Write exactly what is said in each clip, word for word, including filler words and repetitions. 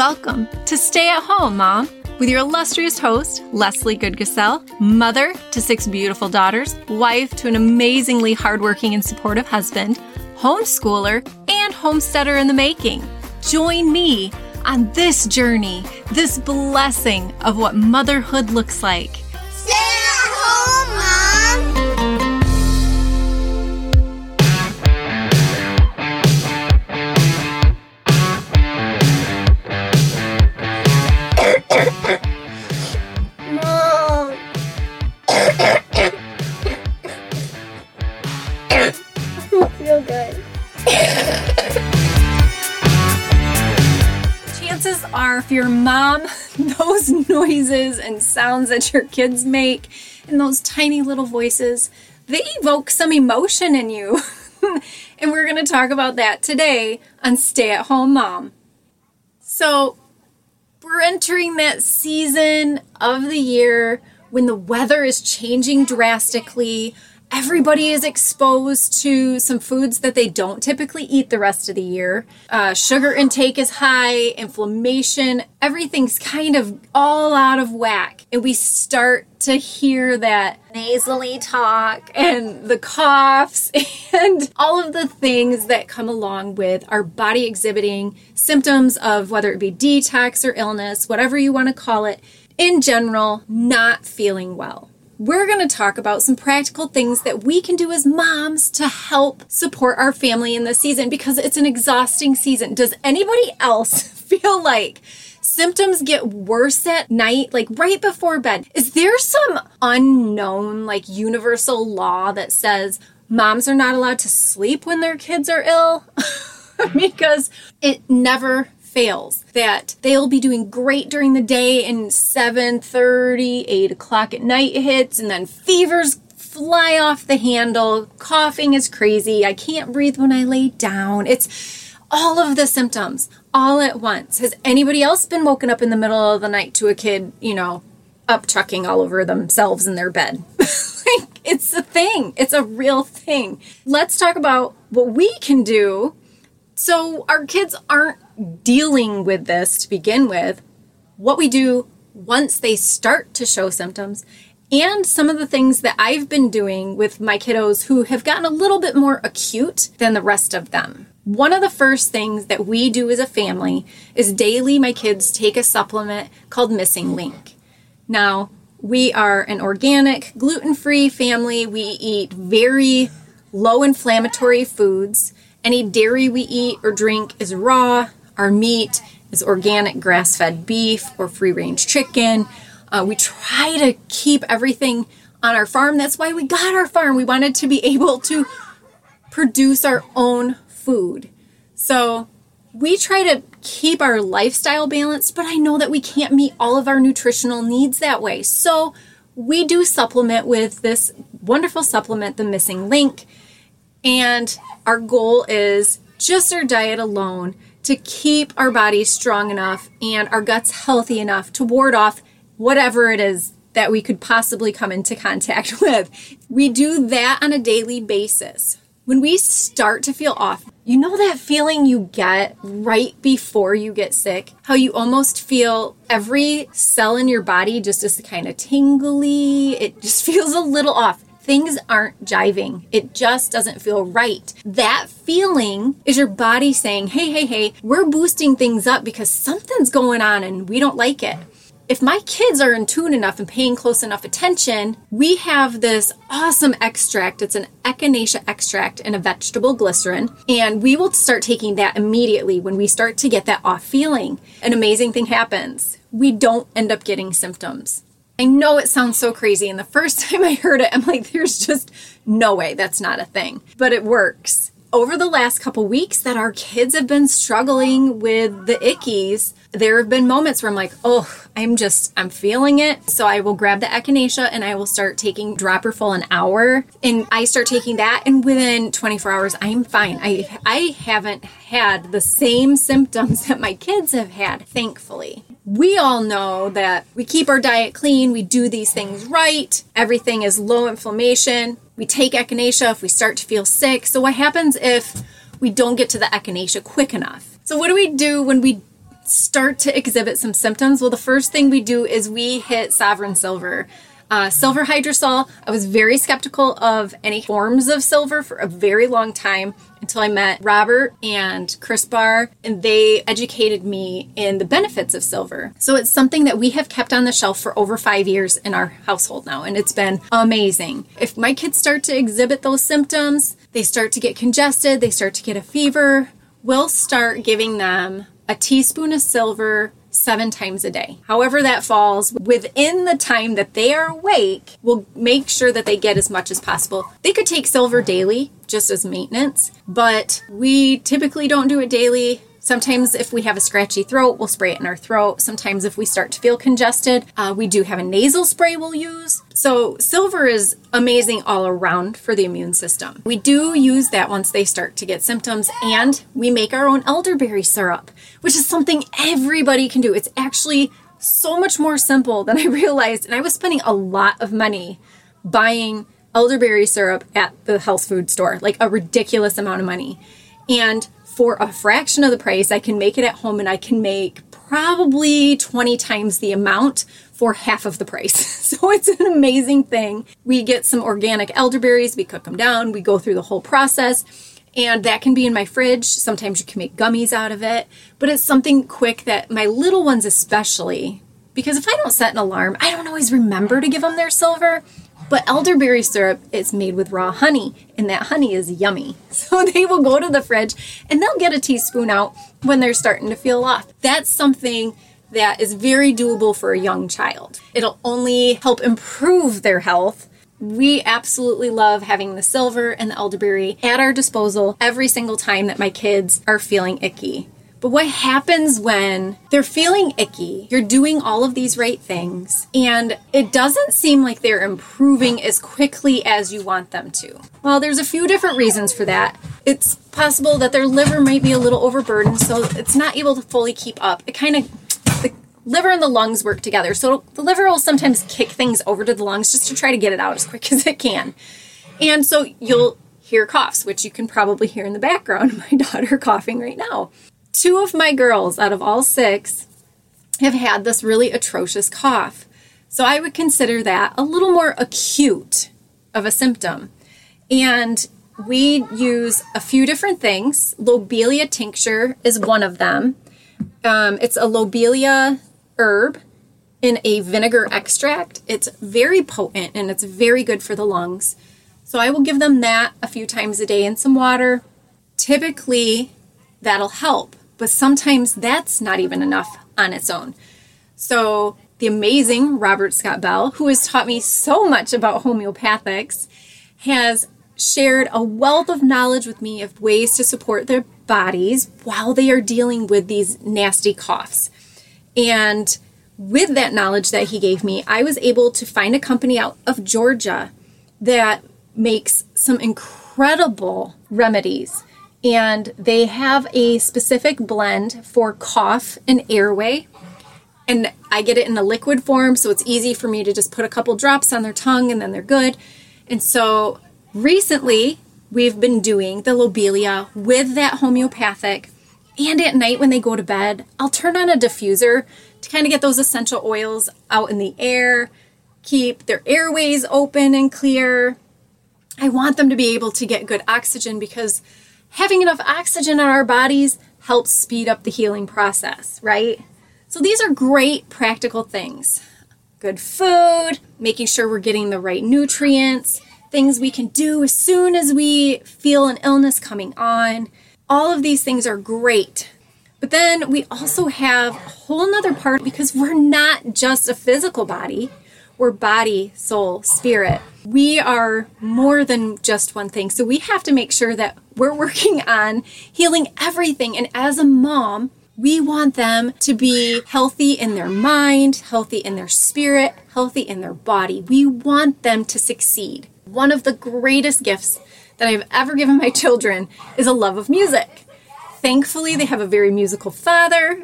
Welcome to Stay At Home, Mom, with your illustrious host, Leslie Goodgassel, mother to six beautiful daughters, wife to an amazingly hardworking and supportive husband, homeschooler, and homesteader in the making. Join me on this journey, this blessing of what motherhood looks like. Stay at home, Mom! If you're a mom, those noises and sounds that your kids make and those tiny little voices, they evoke some emotion in you. And we're going to talk about that today on Stay at Home, Mom. So we're entering that season of the year when the weather is changing drastically. Everybody is exposed to some foods that they don't typically eat the rest of the year. Uh, sugar intake is high, inflammation, everything's kind of all out of whack. And we start to hear that nasally talk and the coughs and all of the things that come along with our body exhibiting symptoms of whether it be detox or illness, whatever you want to call it, in general, not feeling well. We're going to talk about some practical things that we can do as moms to help support our family in this season, because it's an exhausting season. Does anybody else feel like symptoms get worse at night, like right before bed? Is there some unknown, like universal law that says moms are not allowed to sleep when their kids are ill? Because it never fails that they'll be doing great during the day and seven thirty, eight o'clock at night hits, and then fevers fly off the handle, coughing is crazy, I can't breathe when I lay down. It's all of the symptoms all at once. Has anybody else been woken up in the middle of the night to a kid, you know, up chucking all over themselves in their bed? Like, it's a thing. It's a real thing. Let's talk about what we can do so our kids aren't dealing with this to begin with, what we do once they start to show symptoms, and some of the things that I've been doing with my kiddos who have gotten a little bit more acute than the rest of them. One of the first things that we do as a family is daily my kids take a supplement called Missing Link. Now, we are an organic, gluten-free family. We eat very low inflammatory foods. Any dairy we eat or drink is raw. Our meat is organic grass-fed beef or free-range chicken. Uh, we try to keep everything on our farm. That's why we got our farm. We wanted to be able to produce our own food. So we try to keep our lifestyle balanced, but I know that we can't meet all of our nutritional needs that way. So we do supplement with this wonderful supplement, the Missing Link. And our goal is just our diet alone to keep our bodies strong enough and our guts healthy enough to ward off whatever it is that we could possibly come into contact with. We do that on a daily basis. When we start to feel off, you know that feeling you get right before you get sick? How you almost feel every cell in your body just is kind of tingly. It just feels a little off. Things aren't jiving. It just doesn't feel right. That feeling is your body saying, hey, hey, hey, we're boosting things up because something's going on and we don't like it. If my kids are in tune enough and paying close enough attention, we have this awesome extract. It's an echinacea extract and a vegetable glycerin. And we will start taking that immediately when we start to get that off feeling. An amazing thing happens. We don't end up getting symptoms. I know it sounds so crazy, and the first time I heard it, I'm like, there's just no way that's not a thing. But it works. Over the last couple weeks that our kids have been struggling with the ickies, there have been moments where I'm like, oh, I'm just, I'm feeling it. So I will grab the echinacea and I will start taking dropperful an hour. And I start taking that, and within twenty-four hours, I'm fine. I, I haven't had the same symptoms that my kids have had, thankfully. We all know that we keep our diet clean, we do these things right, everything is low inflammation, we take echinacea if we start to feel sick. So what happens if we don't get to the echinacea quick enough? So what do we do when we start to exhibit some symptoms, well, the first thing we do is we hit Sovereign Silver. Uh, silver hydrosol, I was very skeptical of any forms of silver for a very long time until I met Robert and Chris Barr, and they educated me in the benefits of silver. So it's something that we have kept on the shelf for over five years in our household now, and it's been amazing. If my kids start to exhibit those symptoms, they start to get congested, they start to get a fever, we'll start giving them a teaspoon of silver seven times a day. However that falls within the time that they are awake, we'll make sure that they get as much as possible. They could take silver daily just as maintenance, but we typically don't do it daily. Sometimes if we have a scratchy throat, we'll spray it in our throat. Sometimes if we start to feel congested, uh, we do have a nasal spray we'll use. So silver is amazing all around for the immune system. We do use that once they start to get symptoms, and we make our own elderberry syrup, which is something everybody can do. It's actually so much more simple than I realized, and I was spending a lot of money buying elderberry syrup at the health food store, like a ridiculous amount of money. And for a fraction of the price, I can make it at home, and I can make probably twenty times the amount for half of the price. So it's an amazing thing. We get some organic elderberries, we cook them down, we go through the whole process, and that can be in my fridge. Sometimes you can make gummies out of it, but it's something quick that my little ones especially, because if I don't set an alarm, I don't always remember to give them their silver. But elderberry syrup is made with raw honey, and that honey is yummy. So they will go to the fridge, and they'll get a teaspoon out when they're starting to feel off. That's something that is very doable for a young child. It'll only help improve their health. We absolutely love having the silver and the elderberry at our disposal every single time that my kids are feeling icky. But what happens when they're feeling icky, you're doing all of these right things, and it doesn't seem like they're improving as quickly as you want them to? Well, there's a few different reasons for that. It's possible that their liver might be a little overburdened, so it's not able to fully keep up. It kind of, the liver and the lungs work together, so the liver will sometimes kick things over to the lungs just to try to get it out as quick as it can. And so you'll hear coughs, which you can probably hear in the background, my daughter coughing right now. Two of my girls out of all six have had this really atrocious cough. So I would consider that a little more acute of a symptom. And we use a few different things. Lobelia tincture is one of them. Um, it's a Lobelia herb in a vinegar extract. It's very potent and it's very good for the lungs. So I will give them that a few times a day in some water. Typically, that'll help. But sometimes that's not even enough on its own. So the amazing Robert Scott Bell, who has taught me so much about homeopathics, has shared a wealth of knowledge with me of ways to support their bodies while they are dealing with these nasty coughs. And with that knowledge that he gave me, I was able to find a company out of Georgia that makes some incredible remedies. And they have a specific blend for cough and airway. And I get it in a liquid form, so it's easy for me to just put a couple drops on their tongue and then they're good. And so recently, we've been doing the Lobelia with that homeopathic. And at night when they go to bed, I'll turn on a diffuser to kind of get those essential oils out in the air, keep their airways open and clear. I want them to be able to get good oxygen, because having enough oxygen in our bodies helps speed up the healing process, right? So these are great practical things. Good food, making sure we're getting the right nutrients, things we can do as soon as we feel an illness coming on. All of these things are great. But then we also have a whole nother part, because we're not just a physical body. We're body, soul, spirit. We are more than just one thing. So we have to make sure that we're working on healing everything. And as a mom, we want them to be healthy in their mind, healthy in their spirit, healthy in their body. We want them to succeed. One of the greatest gifts that I've ever given my children is a love of music. Thankfully, they have a very musical father.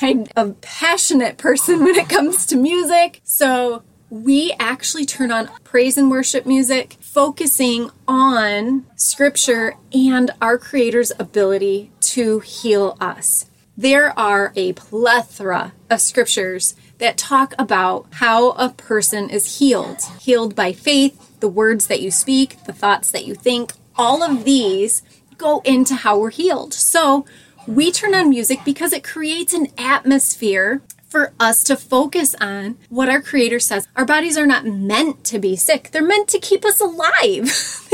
I'm a passionate person when it comes to music. So we actually turn on praise and worship music, focusing on scripture and our Creator's ability to heal us. There are a plethora of scriptures that talk about how a person is healed. Healed by faith, the words that you speak, the thoughts that you think, all of these go into how we're healed. So we turn on music because it creates an atmosphere for us to focus on what our Creator says. Our bodies are not meant to be sick. They're meant to keep us alive.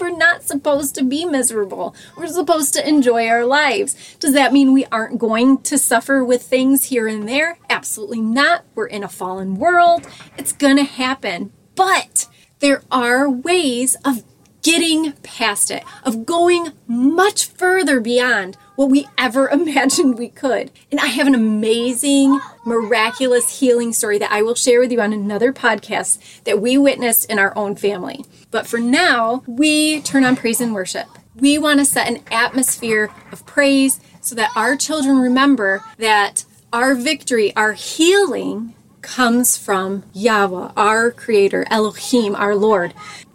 We're not supposed to be miserable. We're supposed to enjoy our lives. Does that mean we aren't going to suffer with things here and there? Absolutely not. We're in a fallen world. It's going to happen. But there are ways of getting past it, of going much further beyond what we ever imagined we could. And I have an amazing, miraculous healing story that I will share with you on another podcast that we witnessed in our own family. But for now, we turn on praise and worship. We want to set an atmosphere of praise so that our children remember that our victory, our healing, comes from Yahweh, our Creator, Elohim, our Lord.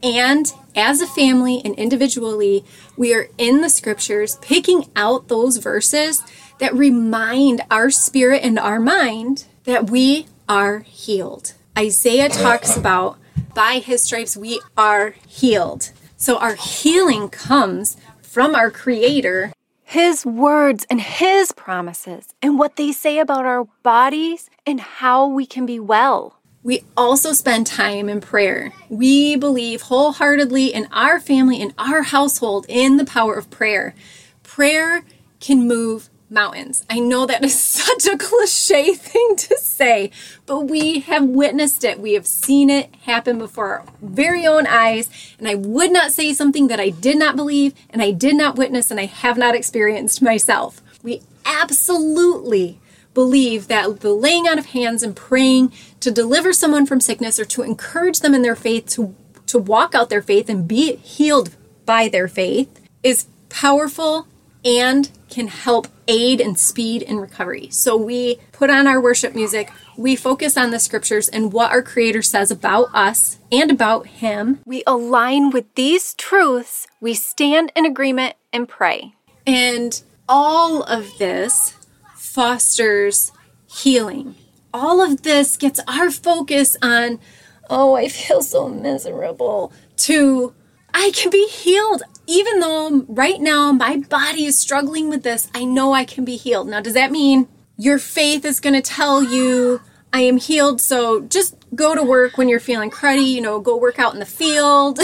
And as a family and individually, we are in the scriptures picking out those verses that remind our spirit and our mind that we are healed. Isaiah talks about, by his stripes we are healed. So our healing comes from our Creator. His words and His promises and what they say about our bodies and how we can be well. We also spend time in prayer. We believe wholeheartedly in our family, in our household, in the power of prayer. Prayer can move mountains. I know that is such a cliche thing to say, but we have witnessed it. We have seen it happen before our very own eyes, and I would not say something that I did not believe, and I did not witness, and I have not experienced myself. We absolutely believe that the laying out of hands and praying to deliver someone from sickness or to encourage them in their faith to, to walk out their faith and be healed by their faith is powerful and can help aid and speed in recovery. So we put on our worship music, we focus on the scriptures and what our Creator says about us and about Him. We align with these truths, we stand in agreement and pray. And all of this fosters healing. All of this gets our focus on, oh, I feel so miserable, to I can be healed. Even though right now my body is struggling with this, I know I can be healed. Now, does that mean your faith is going to tell you I am healed, so just go to work when you're feeling cruddy, you know, go work out in the field,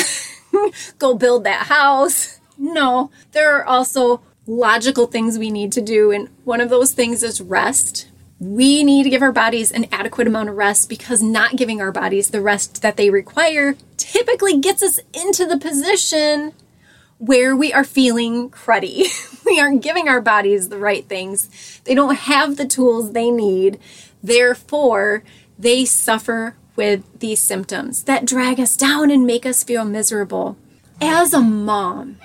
go build that house? No, there are also logical things we need to do, and one of those things is rest. We need to give our bodies an adequate amount of rest because not giving our bodies the rest that they require typically gets us into the position where we are feeling cruddy. We aren't giving our bodies the right things. They don't have the tools they need. Therefore, they suffer with these symptoms that drag us down and make us feel miserable. As a mom,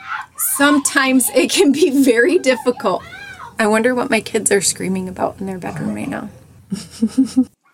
sometimes it can be very difficult. I wonder what my kids are screaming about in their bedroom right now.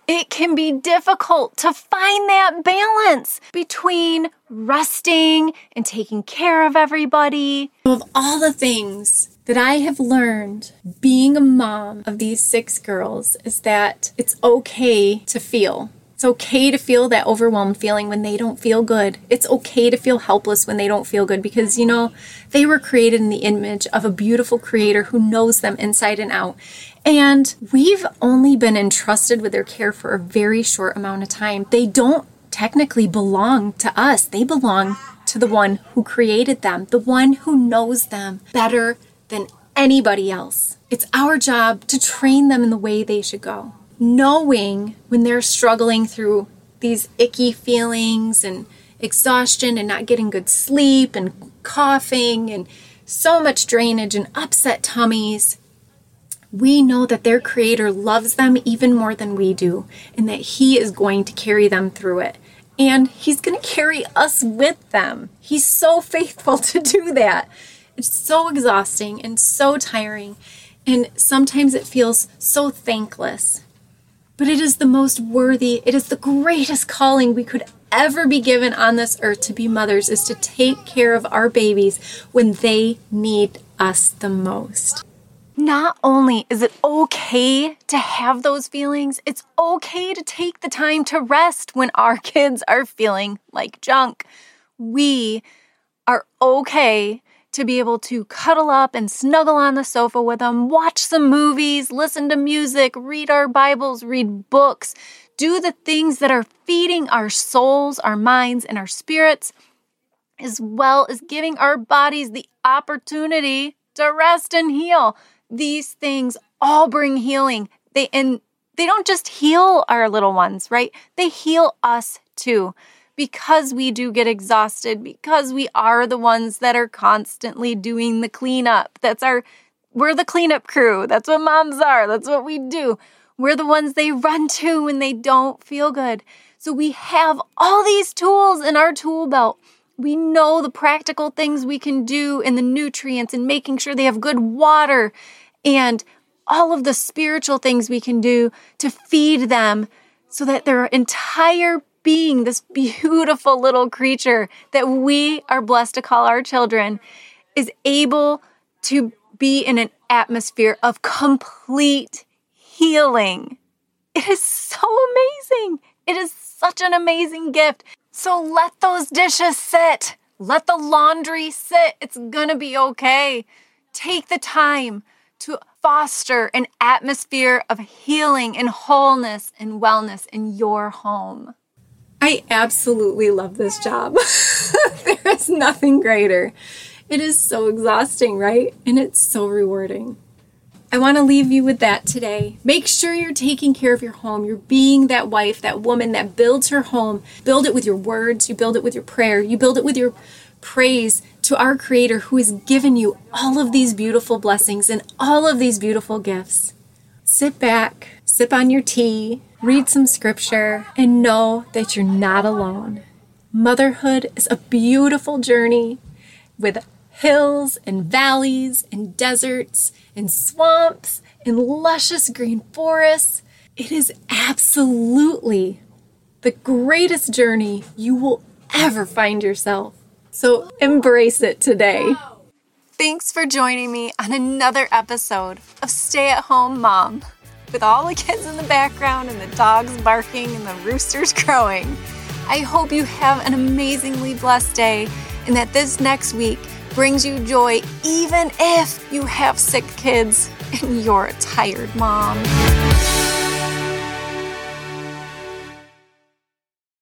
It can be difficult to find that balance between resting and taking care of everybody. Of all the things that I have learned being a mom of these six girls is that it's okay to feel. It's okay to feel that overwhelmed feeling when they don't feel good. It's okay to feel helpless when they don't feel good because, you know, they were created in the image of a beautiful Creator who knows them inside and out. And we've only been entrusted with their care for a very short amount of time. They don't technically belong to us. They belong to the one who created them, the one who knows them better than anybody else. It's our job to train them in the way they should go. Knowing when they're struggling through these icky feelings and exhaustion and not getting good sleep and coughing and so much drainage and upset tummies, we know that their Creator loves them even more than we do and that He is going to carry them through it. And He's going to carry us with them. He's so faithful to do that. It's so exhausting and so tiring. And sometimes it feels so thankless. But it is the most worthy, it is the greatest calling we could ever be given on this earth to be mothers, is to take care of our babies when they need us the most. Not only is it okay to have those feelings, it's okay to take the time to rest when our kids are feeling like junk. We are okay to be able to cuddle up and snuggle on the sofa with them, watch some movies, listen to music, read our Bibles, read books, do the things that are feeding our souls, our minds, and our spirits, as well as giving our bodies the opportunity to rest and heal. These things all bring healing. They and they don't just heal our little ones, right? They heal us too. Because we do get exhausted, because we are the ones that are constantly doing the cleanup. That's our, we're the cleanup crew. That's what moms are. That's what we do. We're the ones they run to when they don't feel good. So we have all these tools in our tool belt. We know the practical things we can do and the nutrients and making sure they have good water and all of the spiritual things we can do to feed them so that their entire being, this beautiful little creature that we are blessed to call our children, is able to be in an atmosphere of complete healing. It is so amazing. It is such an amazing gift. So let those dishes sit. Let the laundry sit. It's going to be okay. Take the time to foster an atmosphere of healing and wholeness and wellness in your home. I absolutely love this job. There is nothing greater. It is so exhausting, right? And it's so rewarding. I want to leave you with that today. Make sure you're taking care of your home. You're being that wife, that woman that builds her home. Build it with your words. You build it with your prayer. You build it with your praise to our Creator who has given you all of these beautiful blessings and all of these beautiful gifts. Sit back, sip on your tea, read some scripture, and know that you're not alone. Motherhood is a beautiful journey with hills and valleys and deserts and swamps and luscious green forests. It is absolutely the greatest journey you will ever find yourself. So embrace it today. Thanks for joining me on another episode of Stay at Home, Mom, with all the kids in the background and the dogs barking and the roosters crowing. I hope you have an amazingly blessed day and that this next week brings you joy even if you have sick kids and you're a tired mom.